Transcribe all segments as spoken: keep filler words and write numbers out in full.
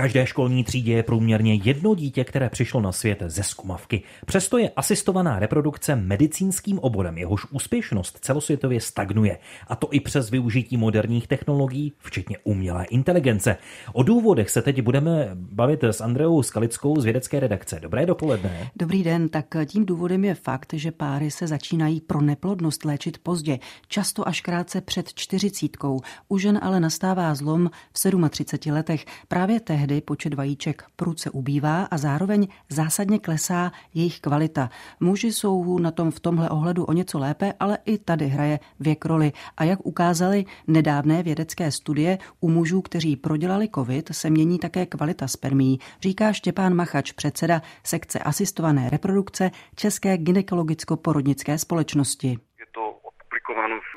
každé školní třídě je průměrně jedno dítě, které přišlo na svět ze skumavky. Přesto je asistovaná reprodukce medicínským oborem, jehož úspěšnost celosvětově stagnuje. A to i přes využití moderních technologií, včetně umělé inteligence. O důvodech se teď budeme bavit s Andreou Skalickou z vědecké redakce. Dobré dopoledne. Dobrý den, tak tím důvodem je fakt, že páry se začínají pro neplodnost léčit pozdě, často až krátce před čtyřicítkou. U žen ale nastává zlom v třiceti sedmi letech. Právě tehdy počet vajíček prudce ubývá a zároveň zásadně klesá jejich kvalita. Muži jsou na tom v tomhle ohledu o něco lépe, ale i tady hraje věk roli. A jak ukázaly nedávné vědecké studie, u mužů, kteří prodělali covid, se mění také kvalita spermií, říká Štěpán Machač, předseda sekce asistované reprodukce České gynekologicko-porodnické společnosti.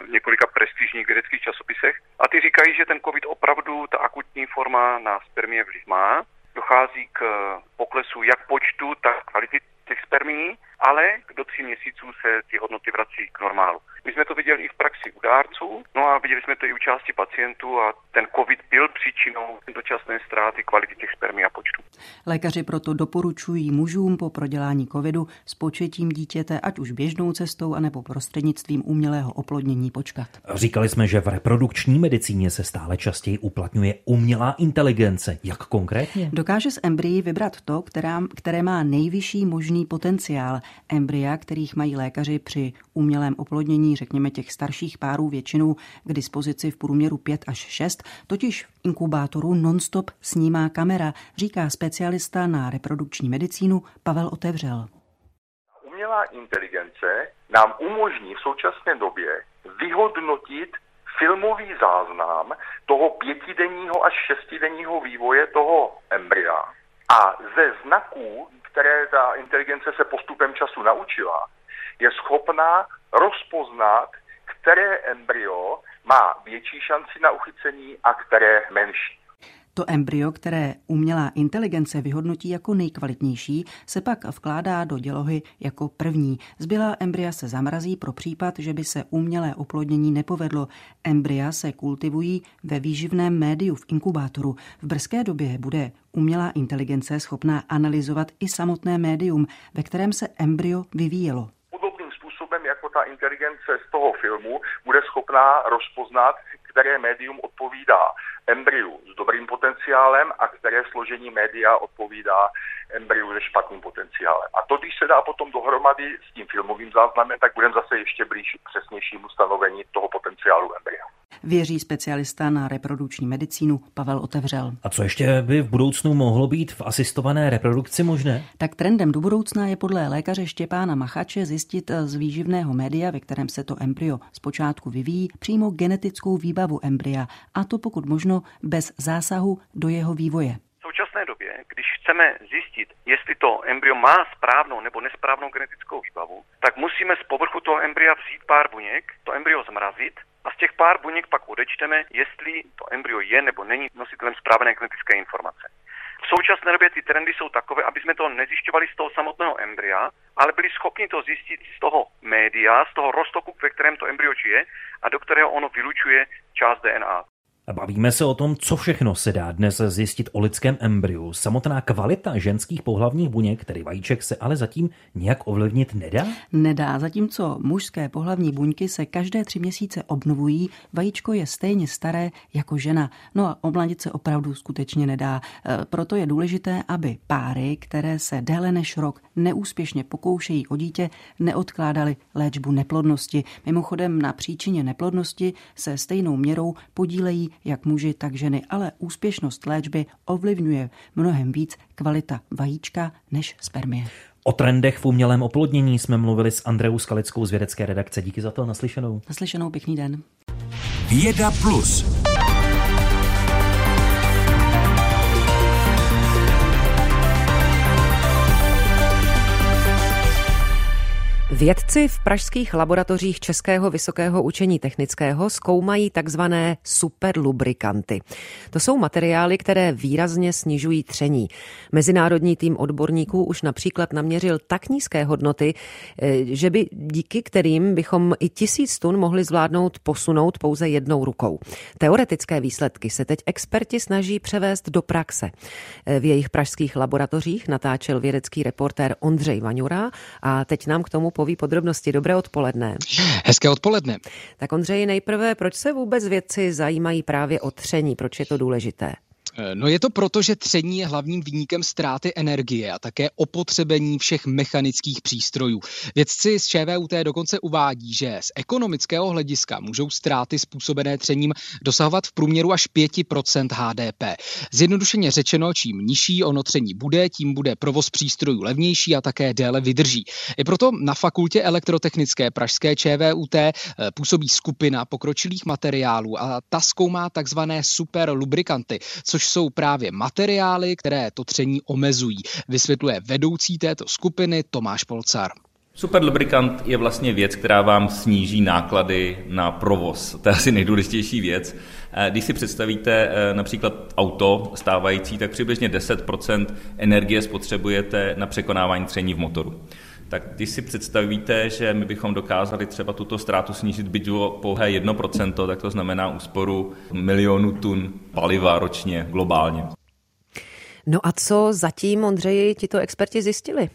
V několika prestižních vědeckých časopisech. A ty říkají, že ten covid opravdu, ta akutní forma na spermie vliv má. Dochází k poklesu jak počtu, tak kvality těch spermií, ale do tří měsíců se ty hodnoty vrací k normálu. My jsme to viděli i v praxi u dárců, no a viděli jsme to i u části pacientů a ten covid byl příčinou dočasné ztráty kvality těch spermí a počtu. Lékaři proto doporučují mužům po prodělání covidu s početím dítěte, ať už běžnou cestou, anebo prostřednictvím umělého oplodnění počkat. Říkali jsme, že v reprodukční medicíně se stále častěji uplatňuje umělá inteligence. Jak konkrétně? Dokáže z embryí vybrat to, která, které má nejvyšší možný potenciál. Embrya, kterých mají lékaři při umělém oplodnění, řekněme těch starších párů většinou k dispozici v průměru pět až šest, totiž v inkubátoru non-stop snímá kamera, říká specialista na reprodukční medicínu Pavel Otevřel. Umělá inteligence nám umožní v současné době vyhodnotit filmový záznam toho pětidenního až šestidenního vývoje toho embrya. A ze znaků, které ta inteligence se postupem času naučila, je schopná rozpoznat, které embryo má větší šanci na uchycení a které menší. To embryo, které umělá inteligence vyhodnotí jako nejkvalitnější, se pak vkládá do dělohy jako první. Zbylá embrya se zamrazí pro případ, že by se umělé oplodnění nepovedlo. Embrya se kultivují ve výživném médiu v inkubátoru. V brzké době bude umělá inteligence schopná analyzovat i samotné médium, ve kterém se embryo vyvíjelo. Podobným způsobem, jako ta inteligence z toho filmu, bude schopná rozpoznat, které médium odpovídá embryu s dobrým potenciálem a které složení média odpovídá embryu se špatným potenciálem. A to, když se dá potom dohromady s tím filmovým záznamem, tak budeme zase ještě blíž přesnějšímu stanovení toho potenciálu embrya. Věří specialista na reprodukční medicínu Pavel Otevřel. A co ještě by v budoucnu mohlo být v asistované reprodukci možné? Tak trendem do budoucna je podle lékaře Štěpána Machače zjistit z výživného média, ve kterém se to embryo zpočátku vyvíjí, přímo genetickou výbavu embrya, a to pokud možno bez zásahu do jeho vývoje. V současné době, když chceme zjistit, jestli to embryo má správnou nebo nesprávnou genetickou výbavu, tak musíme z povrchu toho embrya vzít pár buněk, to embryo zmrazit a z těch pár buněk pak odečteme, jestli to embryo je nebo není nositelem správné genetické informace. V současné době ty trendy jsou takové, aby jsme to nezjišťovali z toho samotného embrya, ale byli schopni to zjistit z toho média, z toho roztoku, ve kterém to embryo žije a do kterého ono vylučuje část D N A. Bavíme se o tom, co všechno se dá dnes zjistit o lidském embryu. Samotná kvalita ženských pohlavních buněk, tedy vajíček, se ale zatím nějak ovlivnit nedá? Nedá, zatímco mužské pohlavní buňky se každé tři měsíce obnovují, vajíčko je stejně staré jako žena. No a omladit se opravdu skutečně nedá. Proto je důležité, aby páry, které se déle než rok neúspěšně pokoušejí o dítě, neodkládaly léčbu neplodnosti. Mimochodem, na příčině neplodnosti se stejnou měrou podílejí jak muži, tak ženy, ale úspěšnost léčby ovlivňuje mnohem víc kvalita vajíčka než spermie. O trendech v umělém oplodnění jsme mluvili s Andreou Skalickou z vědecké redakce. Díky za to, naslyšenou. Naslyšenou, pěkný den. Věda Plus. Vědci v pražských laboratořích Českého vysokého učení technického zkoumají takzvané superlubrikanty. To jsou materiály, které výrazně snižují tření. Mezinárodní tým odborníků už například naměřil tak nízké hodnoty, že by díky kterým bychom i tisíc tun mohli zvládnout posunout pouze jednou rukou. Teoretické výsledky se teď experti snaží převést do praxe. V jejich pražských laboratořích natáčel vědecký reportér Ondřej Vaňura a teď nám k tomu poví podrobnosti. Dobré odpoledne. Hezké odpoledne. Tak Ondřej, nejprve, proč se vůbec vědci zajímají právě o tření? Proč je to důležité? No je to proto, že tření je hlavním viníkem ztráty energie a také opotřebení všech mechanických přístrojů. Vědci z ČVUT dokonce uvádí, že z ekonomického hlediska můžou ztráty způsobené třením dosahovat v průměru až pět procent há dé pé. Zjednodušeně řečeno, čím nižší ono tření bude, tím bude provoz přístrojů levnější a také déle vydrží. I proto na Fakultě elektrotechnické pražské ČVUT působí skupina pokročilých materiálů a ta zkoumá takzvané superlubrikanty, což jsou právě materiály, které to tření omezují, vysvětluje vedoucí této skupiny Tomáš Polcar. Superlubrikant je vlastně věc, která vám sníží náklady na provoz. To je asi nejdůležitější věc. Když si představíte například auto stávající, tak přibližně deset procent energie spotřebujete na překonávání tření v motoru. Tak když si představíte, že my bychom dokázali třeba tuto ztrátu snížit byť o pouhé jedno procento, tak to znamená úsporu milionů tun paliva ročně globálně. No a co zatím, Ondřeji, tito experti zjistili?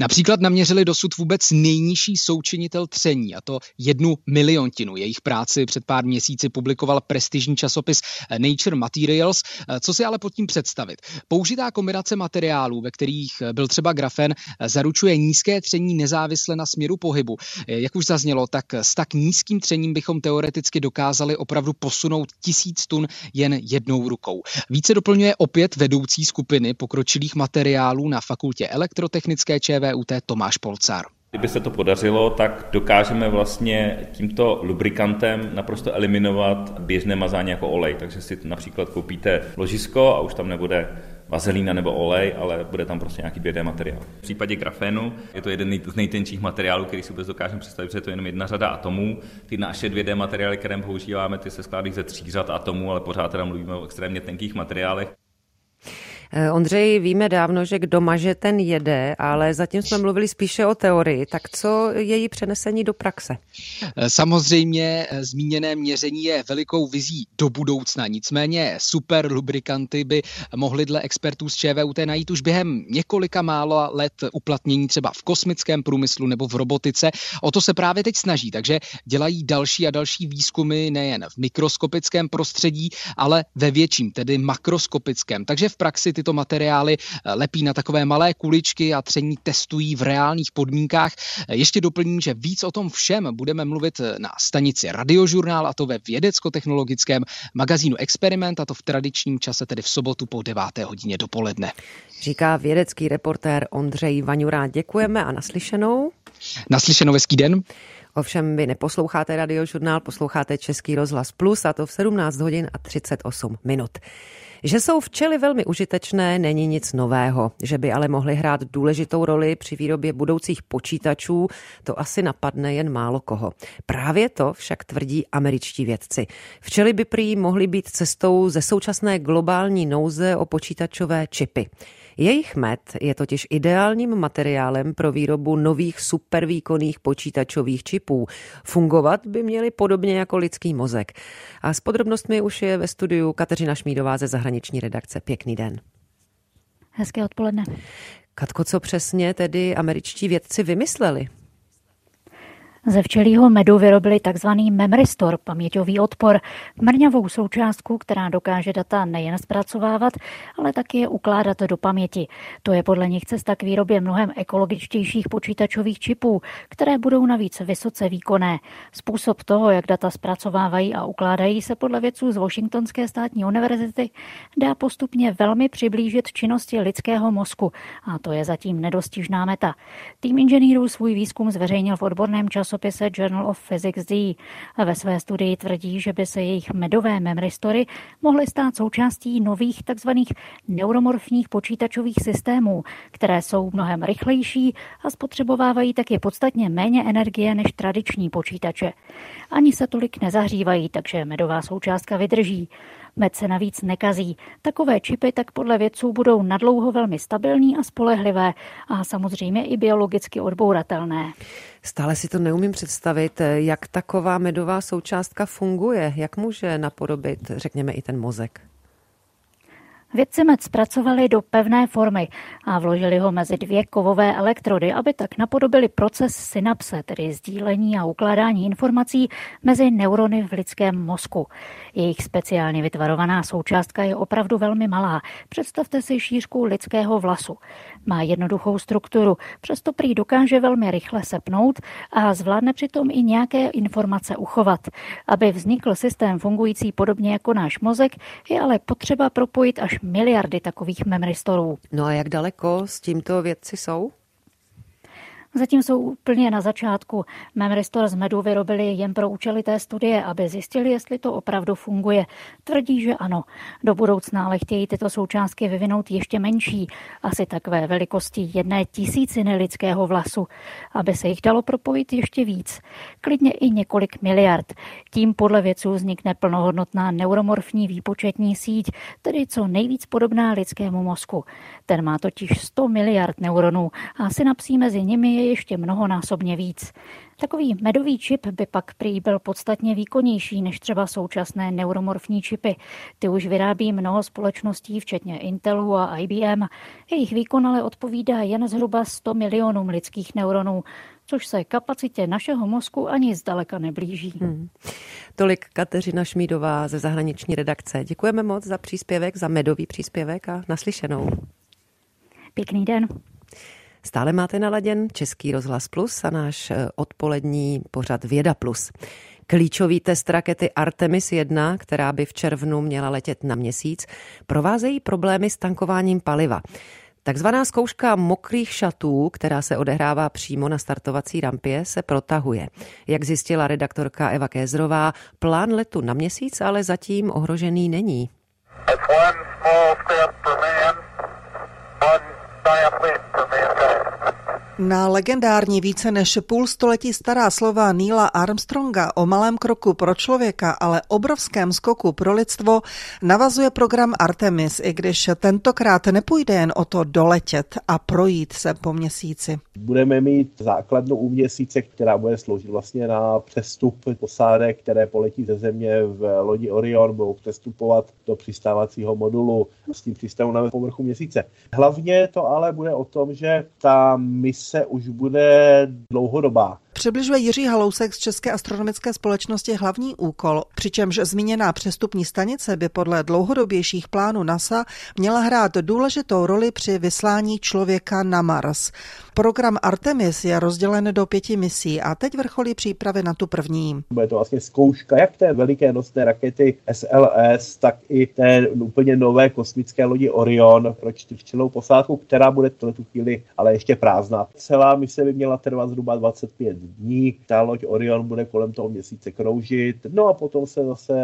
Například naměřili dosud vůbec nejnižší součinitel tření, a to jednu miliontinu. Jejich práci před pár měsíci publikoval prestižní časopis Nature Materials. Co si ale pod tím představit? Použitá kombinace materiálů, ve kterých byl třeba grafen, zaručuje nízké tření nezávisle na směru pohybu. Jak už zaznělo, tak s tak nízkým třením bychom teoreticky dokázali opravdu posunout tisíc tun jen jednou rukou. Více doplňuje opět vedoucí skupiny pokročilých materiálů na Fakultě elektrotechnické ČVUT Tomáš Polcar. Kdyby se to podařilo, tak dokážeme vlastně tímto lubrikantem naprosto eliminovat běžné mazání jako olej. Takže si například koupíte ložisko a už tam nebude vazelína nebo olej, ale bude tam prostě nějaký dvě dé materiál. V případě grafénu je to jeden z nejtenčích materiálů, který si vůbec dokážeme představit, že je to jenom jedna řada atomů. Ty naše dvě dé materiály, které používáme, ty se skládají ze tří řad atomů, ale pořád teda mluvíme o extrémně tenkých materiálech. Ondřej, víme dávno, že kdo maže, ten jede, ale zatím jsme mluvili spíše o teorii. Tak co je její přenesení do praxe? Samozřejmě zmíněné měření je velikou vizí do budoucna. Nicméně superlubrikanty by mohly dle expertů z ČVUT najít už během několika málo let uplatnění třeba v kosmickém průmyslu nebo v robotice. O to se právě teď snaží, takže dělají další a další výzkumy nejen v mikroskopickém prostředí, ale ve větším, tedy makroskopickém. Takže v praxi tyto materiály lepí na takové malé kuličky a tření testují v reálných podmínkách. Ještě doplním, že víc o tom všem budeme mluvit na stanici Radiožurnál, a to ve vědecko-technologickém magazínu Experiment, a to v tradičním čase, tedy v sobotu po deváté hodině dopoledne. Říká vědecký reportér Ondřej Vaňura. Děkujeme a naslyšenou. Naslyšenou, hezký den. Ovšem vy neposloucháte Radiožurnál, posloucháte Český rozhlas Plus, a to v sedmnáct hodin a třicet osm minut. Že jsou včely velmi užitečné, není nic nového. Že by ale mohly hrát důležitou roli při výrobě budoucích počítačů, to asi napadne jen málo koho. Právě to však tvrdí američtí vědci. Včely by prý mohly být cestou ze současné globální nouze o počítačové čipy. Jejich med je totiž ideálním materiálem pro výrobu nových supervýkonných počítačových čipů. Fungovat by měly podobně jako lidský mozek. A s podrobnostmi už je ve studiu Kateřina Šmídová ze zahraniční redakce. Pěkný den. Hezké odpoledne. Katko, co přesně tedy američtí vědci vymysleli? Ze včelího medu vyrobili takzvaný memoristor, paměťový odpor, mrňavou součástku, která dokáže data nejen zpracovávat, ale taky je ukládat do paměti. To je podle nich cesta k výrobě mnohem ekologičtějších počítačových čipů, které budou navíc vysoce výkonné. Způsob toho, jak data zpracovávají a ukládají, se podle vědců z Washingtonské státní univerzity dá postupně velmi přiblížit činnosti lidského mozku, a to je zatím nedostižná meta. Tým inženýrů svůj výzkum zveřejnil v odborném času časopise Journal of Physics D. Ve své studii tvrdí, že by se jejich medové memristory mohly stát součástí nových tzv. Neuromorfních počítačových systémů, které jsou mnohem rychlejší a spotřebovávají taky podstatně méně energie než tradiční počítače. Ani se tolik nezahřívají, takže medová součástka vydrží. Med se navíc nekazí. Takové čipy tak podle vědců budou nadlouho velmi stabilní a spolehlivé a samozřejmě i biologicky odbouratelné. Stále si to neumím představit, jak taková medová součástka funguje, jak může napodobit, řekněme, i ten mozek. Vědci med zpracovali do pevné formy a vložili ho mezi dvě kovové elektrody, aby tak napodobili proces synapse, tedy sdílení a ukládání informací mezi neurony v lidském mozku. Jejich speciálně vytvarovaná součástka je opravdu velmi malá. Představte si šířku lidského vlasu. Má jednoduchou strukturu, přesto prý dokáže velmi rychle sepnout a zvládne přitom i nějaké informace uchovat. Aby vznikl systém fungující podobně jako náš mozek, je ale potřeba propojit až miliardy takových memristorů. No a jak daleko s tímto vědci jsou? Zatím jsou úplně na začátku. Memristor z medu vyrobili jen pro účely té studie, aby zjistili, jestli to opravdu funguje. Tvrdí, že ano. Do budoucna ale chtějí tyto součástky vyvinout ještě menší, asi takové velikosti jedné tisíciny lidského vlasu, aby se jich dalo propojit ještě víc. Klidně i několik miliard. Tím podle vědců vznikne plnohodnotná neuromorfní výpočetní síť, tedy co nejvíc podobná lidskému mozku. Ten má totiž sto miliard neuronů a synapsí mezi nimi je ještě mnohonásobně víc. Takový medový čip by pak prý byl podstatně výkonnější než třeba současné neuromorfní čipy. Ty už vyrábí mnoho společností, včetně Intelu a I B M. Jejich výkon ale odpovídá jen zhruba sto milionům lidských neuronů, což se kapacitě našeho mozku ani zdaleka neblíží. Hmm. Tolik Kateřina Šmídová ze zahraniční redakce. Děkujeme moc za příspěvek, za medový příspěvek a naslyšenou. Pěkný den. Stále máte naladěn Český rozhlas Plus a náš odpolední pořad Věda Plus. Klíčový test rakety Artemis jedna, která by v červnu měla letět na měsíc, provázejí problémy s tankováním paliva. Takzvaná zkouška mokrých šatů, která se odehrává přímo na startovací rampě, se protahuje. Jak zjistila redaktorka Eva Kézrová, plán letu na měsíc ale zatím ohrožený není. Na legendární více než půl století stará slova Neila Armstronga o malém kroku pro člověka, ale obrovském skoku pro lidstvo navazuje program Artemis, i když tentokrát nepůjde jen o to doletět a projít se po měsíci. Budeme mít základnu u měsíce, která bude sloužit vlastně na přestup posádek, které poletí ze země v lodi Orion, budou přestupovat do přistávacího modulu s tím přistánou na povrchu měsíce. Hlavně to ale bude o tom, že ta mise se už bude dlouhodobá. Přibližuje Jiří Halousek z České astronomické společnosti hlavní úkol, přičemž zmíněná přestupní stanice by podle dlouhodobějších plánů NASA měla hrát důležitou roli při vyslání člověka na Mars. Program Artemis je rozdělen do pěti misí a teď vrcholí přípravy na tu první. Bude to vlastně zkouška jak té veliké nosné rakety S L S, tak i té úplně nové kosmické lodi Orion pro čtyřčlennou posádku, která bude tuhle tu chvíli ale ještě prázdná. Celá mise by měla trvat zhruba dvacet pět dní, ta loď Orion bude kolem toho měsíce kroužit, no a potom se zase,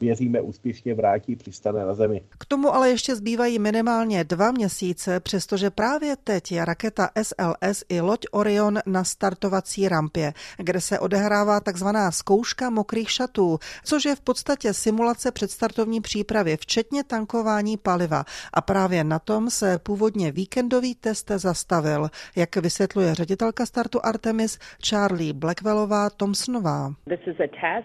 věříme, úspěšně vrátí, přistane na Zemi. K tomu ale ještě zbývají minimálně dva měsíce, přestože právě teď je raketa S L S i loď Orion na startovací rampě, kde se odehrává takzvaná zkouška mokrých šatů, což je v podstatě simulace předstartovní přípravy, včetně tankování paliva. A právě na tom se původně víkendový test zastavil, jak vysvětluje ředitelka startu Artemis Charlie Blackwellová Thompsonová.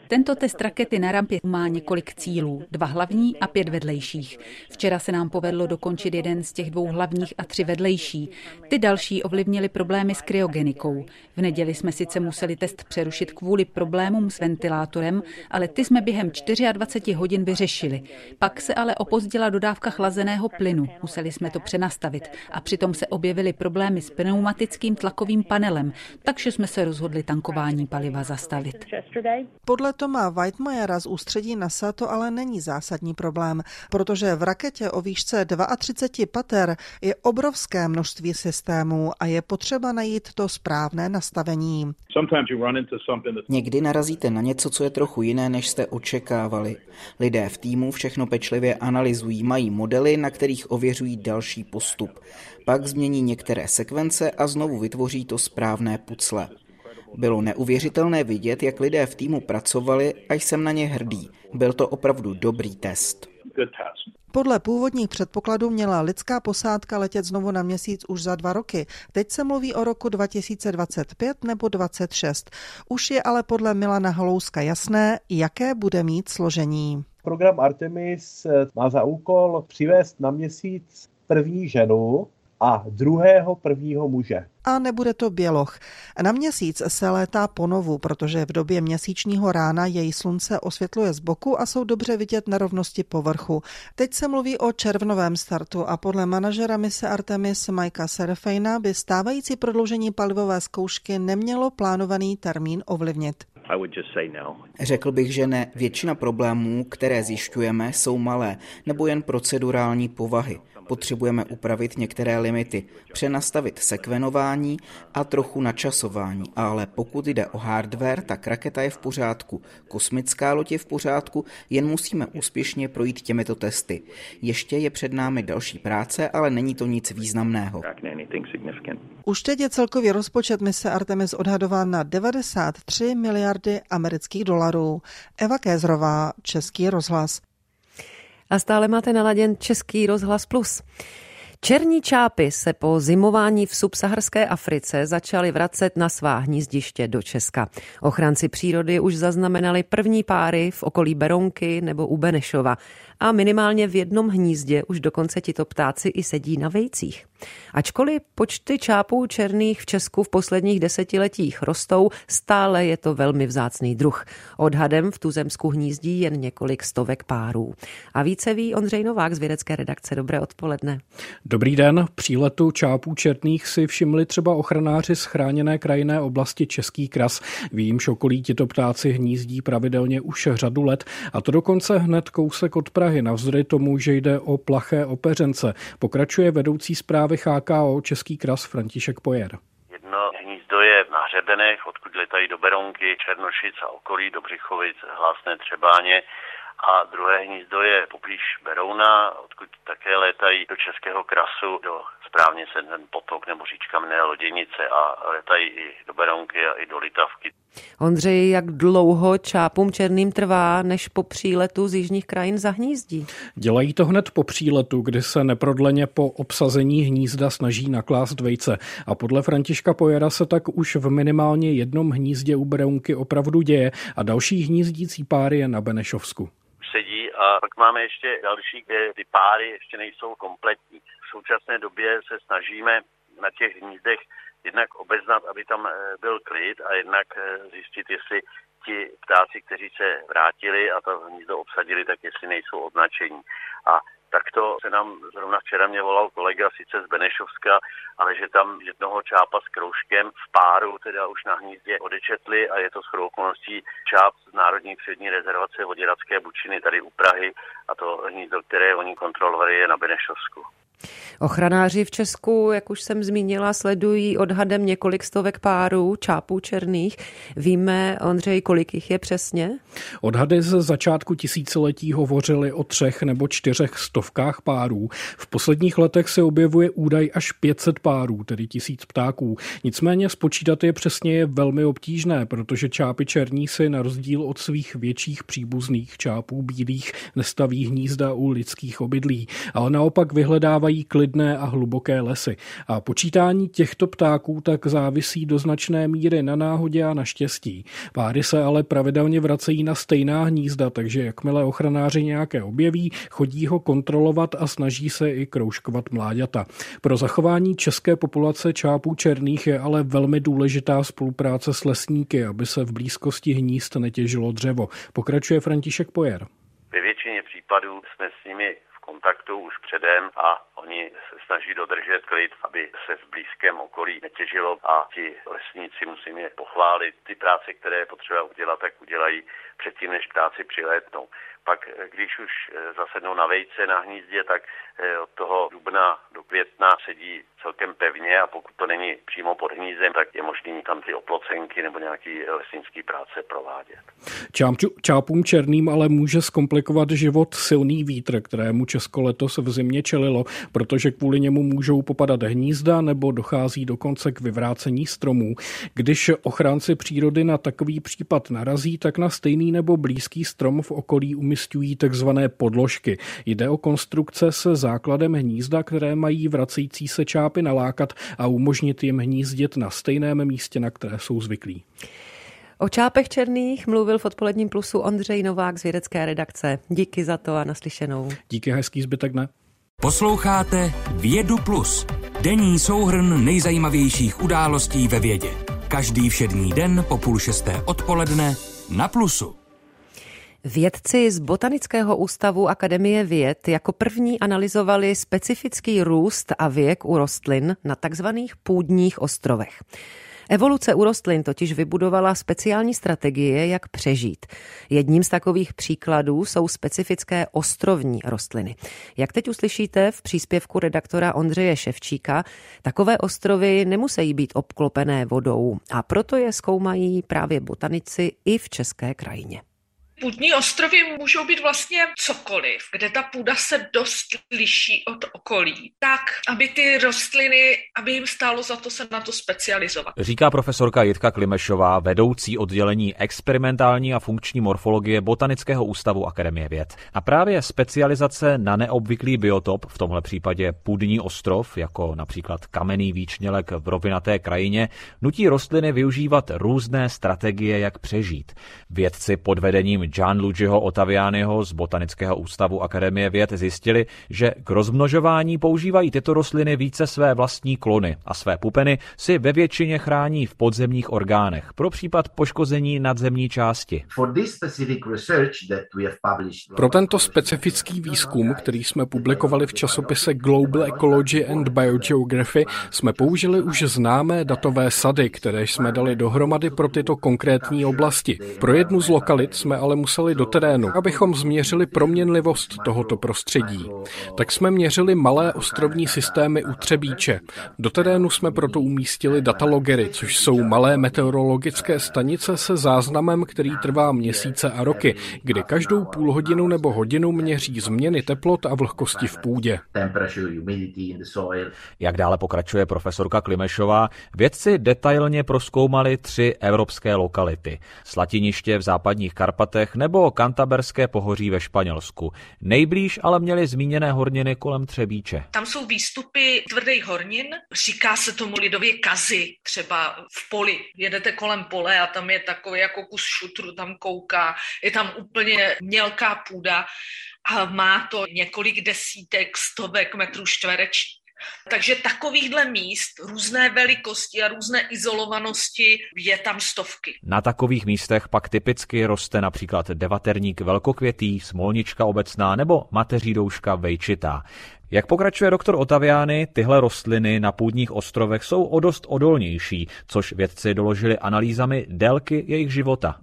Tento test rakety na rampě má několik cílů, dva hlavní a pět vedlejších. Včera se nám povedlo dokončit jeden z těch dvou hlavních a tři vedlejší. Ty další ovlivnily problémy s kryogenikou. V neděli jsme sice museli test přerušit kvůli problémům s ventilátorem, ale ty jsme během dvacet čtyři hodin vyřešili. Pak se ale opozdila dodávka chlazeného plynu, museli jsme to přenastavit a přitom se objevily problémy s pneumatickým tlakovým panelem, takže jsme se rozhodli tankování paliva zastavit. Podle Toma Whitemeyera z ústředí NASA to ale není zásadní problém, protože v raketě o výšce třicet dva pater je obrovské množství systémů a je potřeba najít to správné nastavení. Někdy narazíte na něco, co je trochu jiné, než jste očekávali. Lidé v týmu všechno pečlivě analyzují, mají modely, na kterých ověřují další postup. Pak změní některé sekvence a znovu vytvoří to správné pucle. Bylo neuvěřitelné vidět, jak lidé v týmu pracovali a jsem na ně hrdý. Byl to opravdu dobrý test. Podle původních předpokladů měla lidská posádka letět znovu na měsíc už za dva roky. Teď se mluví o roku dva tisíce dvacet pět nebo dvacet šest. Už je ale podle Milana Halouska jasné, jaké bude mít složení. Program Artemis má za úkol přivést na měsíc první ženu a druhého prvního muže. A nebude to běloch. Na měsíc se létá ponovu, protože v době měsíčního rána jej slunce osvětluje z boku a jsou dobře vidět nerovnosti povrchu. Teď se mluví o červnovém startu a podle manažera mise Artemis Mikea Serafina by stávající prodloužení palivové zkoušky nemělo plánovaný termín ovlivnit. Řekl bych, že ne. Většina problémů, které zjišťujeme, jsou malé nebo jen procedurální povahy. Potřebujeme upravit některé limity, přenastavit sekvenování a trochu načasování, ale pokud jde o hardware, tak raketa je v pořádku, kosmická loď je v pořádku, jen musíme úspěšně projít těmito testy. Ještě je před námi další práce, ale není to nic významného. Už teď je celkový rozpočet mise Artemis odhadován na devadesát tři miliardy amerických dolarů. Eva Kézrová, Český rozhlas. A stále máte naladěn Český rozhlas Plus. Černí čápy se po zimování v subsaharské Africe začaly vracet na svá hnízdiště do Česka. Ochránci přírody už zaznamenali první páry v okolí Berounky nebo u Benešova. A minimálně v jednom hnízdě už dokonce tito ptáci i sedí na vejcích. Ačkoliv počty čápů černých v Česku v posledních desetiletích rostou, stále je to velmi vzácný druh. Odhadem v tuzemsku hnízdí jen několik stovek párů. A více ví Ondřej Novák z vědecké redakce. Dobré odpoledne. Dobrý den. Příletu čápů černých si všimli třeba ochranáři z chráněné krajinné oblasti Český kras. V jímž okolí tito ptáci hnízdí pravidelně už řadu let, a to dokonce hned kousek od Prahy, navzdory tomu, že jde o plaché opeřence. Pokračuje vedoucí zprávy há ká ó Český kras František Pojer. Jedno hnízdo je na hřebenech, odkud letají do Berounky, Černošic a okolí, do Břichovic, Hlásné Třebáně. A druhé hnízdo je poblíž Berouna, odkud také létají do Českého krasu, do správně se ten potok nebo říčka mne Loděnice, a létají i do Berounky a i do Litavky. Ondřej, jak dlouho čápům černým trvá, než po příletu z jižních krajin zahnízdí? Dělají to hned po příletu, kdy se neprodleně po obsazení hnízda snaží naklást vejce. A podle Františka Pojera se tak už v minimálně jednom hnízdě u Berounky opravdu děje a další hnízdící páry je na Benešovsku. Sedí a pak máme ještě další, kde ty páry ještě nejsou kompletní. V současné době se snažíme na těch hnízdech jednak obeznat, aby tam byl klid, a jednak zjistit, jestli ti ptáci, kteří se vrátili a to hnízdo obsadili, tak jestli nejsou označení. A takto se nám zrovna včera mě volal kolega sice z Benešovska, ale že tam jednoho čápa s kroužkem v páru teda už na hnízdě odečetli, a je to shodou okolností čáp z Národní přírodní rezervace Voděradské bučiny tady u Prahy, a to hnízdo, které oni kontrolovali, je na Benešovsku. Ochranáři v Česku, jak už jsem zmínila, sledují odhadem několik stovek párů čápů černých. Víme, Ondřej, kolik jich je přesně? Odhady ze začátku tisíciletí hovořily o třech nebo čtyřech stovkách párů. V posledních letech se objevuje údaj až pět set párů, tedy tisíc ptáků. Nicméně spočítat je přesně je velmi obtížné, protože čápy černí si na rozdíl od svých větších příbuzných čápů bílých nestaví hnízda u lidských obydlí, ale naopak vyhledávají klidné a hluboké lesy. A počítání těchto ptáků tak závisí do značné míry na náhodě a na štěstí. Páry se ale pravidelně vracejí na stejná hnízda, takže jakmile ochranáři nějaké objeví, chodí ho kontrolovat a snaží se i kroužkovat mláďata. Pro zachování české populace čápů černých je ale velmi důležitá spolupráce s lesníky, aby se v blízkosti hnízd netěžilo dřevo. Pokračuje František Pojer. Ve většině případů jsme s nimi kontaktu už předem a oni se snaží dodržet klid, aby se v blízkém okolí netěžilo, a ti lesníci, musím je pochválit, ty práce, které je potřeba udělat, tak udělají předtím, než ptáci přilétnou. Pak, když už zasednou na vejce na hnízdě, tak od toho dubna do května sedí celkem pevně, a pokud to není přímo pod hnízdem, tak je možný tam ty oplocenky nebo nějaký lesnický práce provádět. Čápču, čápům černým ale může zkomplikovat život silný vítr, kterému Česko letos v zimě čelilo, protože kvůli němu můžou popadat hnízda nebo dochází dokonce k vyvrácení stromů. Když ochránci přírody na takový případ narazí, tak na stejný nebo blízký strom v okolí umísťují takzvané podložky. Jde o konstrukce se základem hnízda, které mají vracející se čápy nalákat a umožnit jim hnízdit na stejném místě, na které jsou zvyklí. O čápech černých mluvil v odpoledním Plusu Ondřej Novák z vědecké redakce. Díky za to a naslyšenou. Díky, hezký zbytek dne. Posloucháte Vědu Plus. Denní souhrn nejzajímavějších událostí ve vědě. Každý všední den po půl šesté odpoledne na Plusu. Vědci z Botanického ústavu Akademie věd jako první analyzovali specifický růst a věk u rostlin na takzvaných půdních ostrovech. Evoluce u rostlin totiž vybudovala speciální strategie, jak přežít. Jedním z takových příkladů jsou specifické ostrovní rostliny. Jak teď uslyšíte v příspěvku redaktora Ondřeje Ševčíka, takové ostrovy nemusejí být obklopené vodou, a proto je zkoumají právě botanici i v české krajině. Půdní ostrovy můžou být vlastně cokoliv, kde ta půda se dost liší od okolí, tak aby ty rostliny, aby jim stálo za to se na to specializovat. Říká profesorka Jitka Klimešová, vedoucí oddělení experimentální a funkční morfologie Botanického ústavu Akademie věd. A právě specializace na neobvyklý biotop, v tomhle případě půdní ostrov, jako například kamenný výčnělek v rovinaté krajině, nutí rostliny využívat různé strategie, jak přežít. Vědci pod vedením Gian Lugiho Ottavianiho z Botanického ústavu Akademie věd zjistili, že k rozmnožování používají tyto rostliny více své vlastní klony a své pupeny si ve většině chrání v podzemních orgánech pro případ poškození nadzemní části. Pro tento specifický výzkum, který jsme publikovali v časopise Global Ecology and Biogeography, jsme použili už známé datové sady, které jsme dali dohromady pro tyto konkrétní oblasti. Pro jednu z lokalit jsme ale museli do terénu, abychom změřili proměnlivost tohoto prostředí. Tak jsme měřili malé ostrovní systémy u Třebíče. Do terénu jsme proto umístili datalogery, což jsou malé meteorologické stanice se záznamem, který trvá měsíce a roky, kdy každou půl hodinu nebo hodinu měří změny teplot a vlhkosti v půdě. Jak dále pokračuje profesorka Klimešová, vědci detailně prozkoumali tři evropské lokality. Slatiniště v západních Karpatech nebo Kantaberské pohoří ve Španělsku. Nejblíž ale měly zmíněné horniny kolem Třebíče. Tam jsou výstupy tvrdých hornin, říká se tomu lidově kazy, třeba v poli. Jedete kolem pole a tam je takový jako kus šutru, tam kouká, je tam úplně mělká půda a má to několik desítek, stovek metrů čtverečních. Takže takovýchhle míst, různé velikosti a různé izolovanosti, je tam stovky. Na takových místech pak typicky roste například devaterník velkokvětý, smolnička obecná nebo mateřídouška vejčitá. Jak pokračuje doktor Ottaviani, tyhle rostliny na půdních ostrovech jsou o dost odolnější, což vědci doložili analýzami délky jejich života.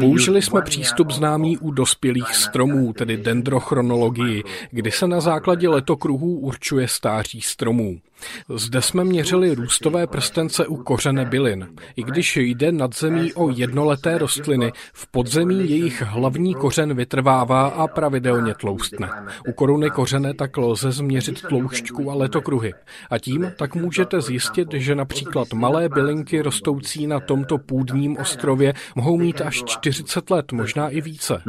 Použili jsme přístup známý u dospělých stromů, tedy dendrochronologii, kdy se na základě letokruhů určuje stáří stromů. Zde jsme měřili růstové prstence u kořene bylin. I když jde nad zemí o jednoleté rostliny, v podzemí jejich hlavní kořen vytrvává a pravidelně tloustne. U koruny kořene tak lze změřit tloušťku a letokruhy. A tím tak můžete zjistit, že například malé bylinky rostoucí na tomto půdním ostrově mohou mít až čtyřicet let, možná i více.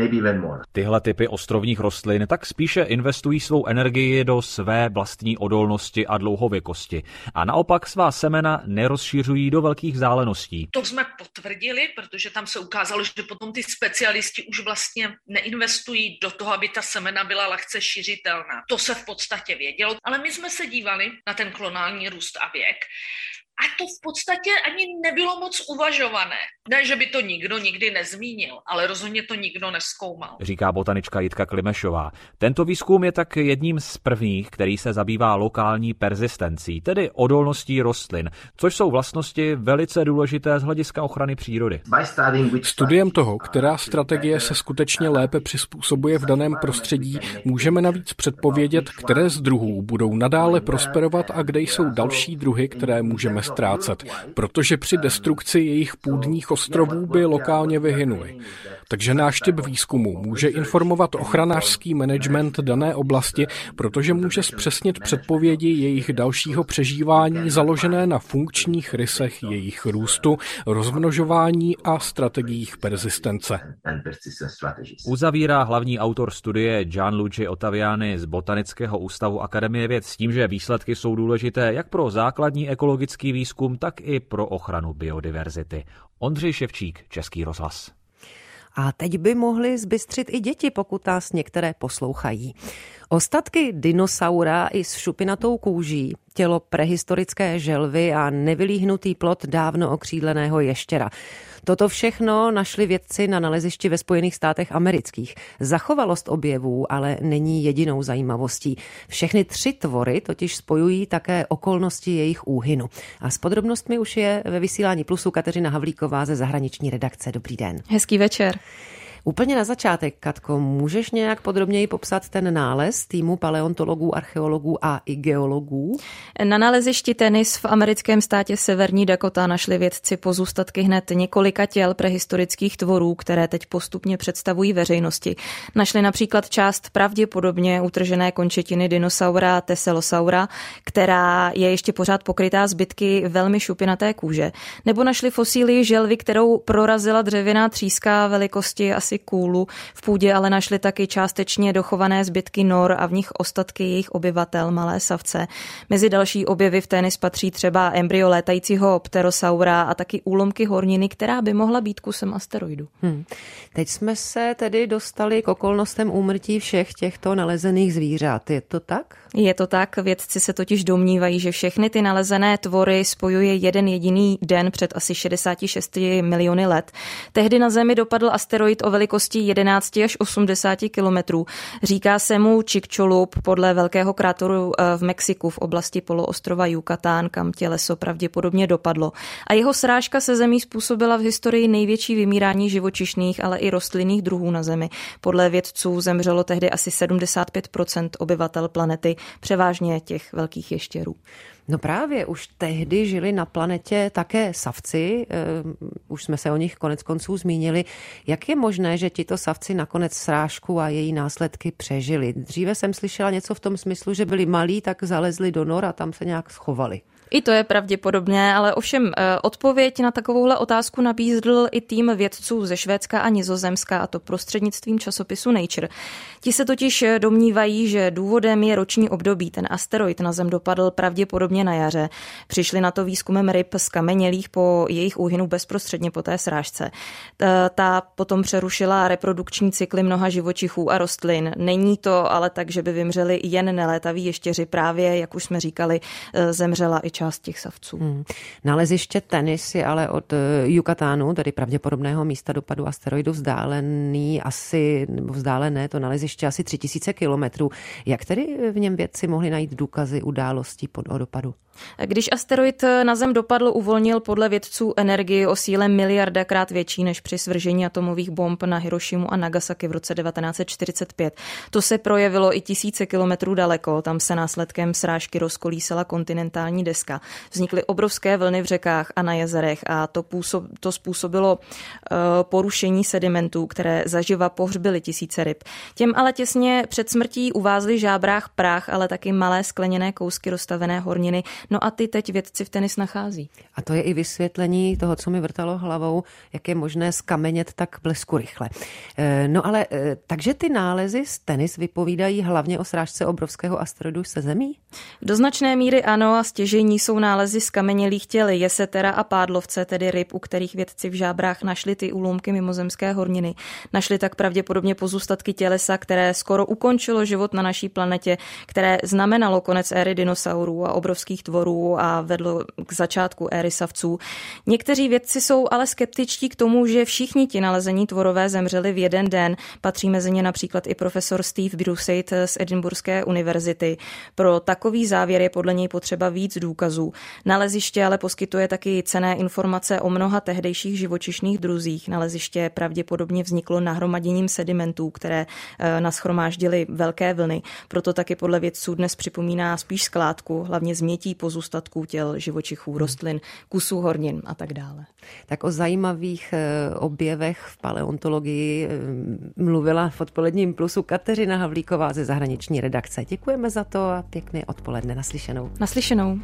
Tyhle typy ostrovních rostlin tak spíše investují svou energii do své vlastní odolnosti a dlouhověkosti. Kosti. A naopak svá semena nerozšířují do velkých vzdáleností. To jsme potvrdili, protože tam se ukázalo, že potom ty specialisti už vlastně neinvestují do toho, aby ta semena byla lehce šířitelná. To se v podstatě vědělo, ale my jsme se dívali na ten klonální růst a věk. A to v podstatě ani nebylo moc uvažované. Ne, že by to nikdo nikdy nezmínil, ale rozhodně to nikdo nezkoumal. Říká botanička Jitka Klimešová. Tento výzkum je tak jedním z prvních, který se zabývá lokální persistencí, tedy odolností rostlin, což jsou vlastnosti velice důležité z hlediska ochrany přírody. Studiem toho, která strategie se skutečně lépe přizpůsobuje v daném prostředí, můžeme navíc předpovědět, které z druhů budou nadále prosperovat a kde jsou další druhy, které můžeme ztrácet, protože při destrukci jejich půdních ostrovů by lokálně vyhynuly. Takže náš typ výzkumu může informovat ochranářský management dané oblasti, protože může zpřesnit předpovědi jejich dalšího přežívání založené na funkčních rysech jejich růstu, rozmnožování a strategiích persistence. Uzavírá hlavní autor studie Gian Lugi Ottaviani z Botanického ústavu Akademie věd s tím, že výsledky jsou důležité jak pro základní ekologický výzkum, tak i pro ochranu biodiverzity. Ondřej Ševčík, Český rozhlas. A teď by mohly zbystřit i děti, pokud nás některé poslouchají. Ostatky dinosaura i s šupinatou kůží, tělo prehistorické želvy a nevylíhnutý plod dávno okřídleného ještěra. Toto všechno našli vědci na nalezišti ve Spojených státech amerických. Zachovalost objevů ale není jedinou zajímavostí. Všechny tři tvory totiž spojují také okolnosti jejich úhynu. A s podrobnostmi už je ve vysílání Plusu Kateřina Havlíková ze zahraniční redakce. Dobrý den. Hezký večer. Úplně na začátek, Katko, můžeš nějak podrobněji popsat ten nález týmu paleontologů, archeologů a i geologů? Na nalezišti Tenis v americkém státě Severní Dakota našli vědci pozůstatky hned několika těl prehistorických tvorů, které teď postupně představují veřejnosti. Našli například část pravděpodobně utržené končetiny dinosaura Teselosaura, která je ještě pořád pokrytá zbytky velmi šupinaté kůže. Nebo našli fosílii želvy, kterou prorazila dřevěná tříska velikosti asi kůlu. V půdě ale našli taky částečně dochované zbytky nor a v nich ostatky jejich obyvatel, malé savce. Mezi další objevy v Ténis patří třeba embryo létajícího pterosaura a taky úlomky horniny, která by mohla být kusem asteroidu. Hmm. Teď jsme se tedy dostali k okolnostem úmrtí všech těchto nalezených zvířat. Je to tak? Je to tak. Vědci se totiž domnívají, že všechny ty nalezené tvory spojuje jeden jediný den před asi šedesáti šesti miliony let. Tehdy na Zemi dopadl asteroid o velikosti jedenáct až osmdesát kilometrů. Říká se mu Chicxulub podle velkého kráteru v Mexiku v oblasti poloostrova Yucatán, kam těleso pravděpodobně dopadlo. A jeho srážka se zemí způsobila v historii největší vymírání živočišných, ale i rostlinných druhů na Zemi. Podle vědců zemřelo tehdy asi sedmdesát pět procent obyvatel planety, převážně těch velkých ještěrů. No právě, už tehdy žili na planetě také savci, už jsme se o nich konec konců zmínili. Jak je možné, že tito savci nakonec srážku a její následky přežili? Dříve jsem slyšela něco v tom smyslu, že byli malí, tak zalezli do nor a tam se nějak schovali. I to je pravděpodobné, ale ovšem odpověď na takovouhle otázku nabídl i tým vědců ze Švédska a Nizozemska, a to prostřednictvím časopisu Nature. Ti se totiž domnívají, že důvodem je roční období. Ten asteroid na Zem dopadl pravděpodobně na jaře. Přišli na to výzkumem ryb skamenělých po jejich úhynu bezprostředně po té srážce. Ta potom přerušila reprodukční cykly mnoha živočichů a rostlin. Není to ale tak, že by vymřeli jen nelétaví ještěři, právě, jak už jsme říkali, zemřela i část těch savců. Hmm. Naleziště Tenis je ale od Yucatánu, tedy pravděpodobného místa dopadu asteroidu, vzdálený asi, nebo vzdálené to naleziště asi tři tisíce kilometrů. Jak tedy v něm vědci mohli najít důkazy událostí pod o dopadu? Když asteroid na Zem dopadl, uvolnil podle vědců energii o síle miliardakrát větší než při svržení atomových bomb na Hirošimu a Nagasaki v roce devatenáct set čtyřicet pět. To se projevilo i tisíce kilometrů daleko. Tam se následkem srážky rozkolísala kontinentální deska. Vznikly obrovské vlny v řekách a na jezerech a to, působ, to způsobilo uh, porušení sedimentů, které zaživa pohřbily tisíce ryb. Těm ale těsně před smrtí uvázly žábrách prach, ale taky malé skleněné kousky roztavené horniny. No a ty teď vědci v Tenis nachází. A to je i vysvětlení toho, co mi vrtalo hlavou, jak je možné skamenět tak blesku rychle. No ale takže ty nálezy z Tenis vypovídají hlavně o srážce obrovského asteroidu se Zemí? Do značné míry ano, a stěžejní První jsou nálezy z kamenělých těl jesetera a pádlovce, tedy ryb, u kterých vědci v Žábrách našli ty úlomky mimozemské horniny. Našli tak pravděpodobně pozůstatky tělesa, které skoro ukončilo život na naší planetě, které znamenalo konec éry dinosaurů a obrovských tvorů a vedlo k začátku éry savců. Někteří vědci jsou ale skeptičtí k tomu, že všichni ti nalezení tvorové zemřeli v jeden den. Patří mezi ně například i profesor Steve Bruceit z Edinburghské univerzity. Pro takový závěr je podle něj potřeba víc důkazů. Naleziště ale poskytuje taky cenné informace o mnoha tehdejších živočišných druzích. Naleziště pravděpodobně vzniklo nahromaděním sedimentů, které nashromáždily velké vlny. Proto taky podle vědců dnes připomíná spíš skládku, hlavně změtí pozůstatků těl živočichů, rostlin, kusů hornin a tak dále. Tak o zajímavých objevech v paleontologii mluvila v odpoledním Plusu Kateřina Havlíková ze zahraniční redakce. Děkujeme za to a pěkné odpoledne. Naslyšenou. Naslyšenou.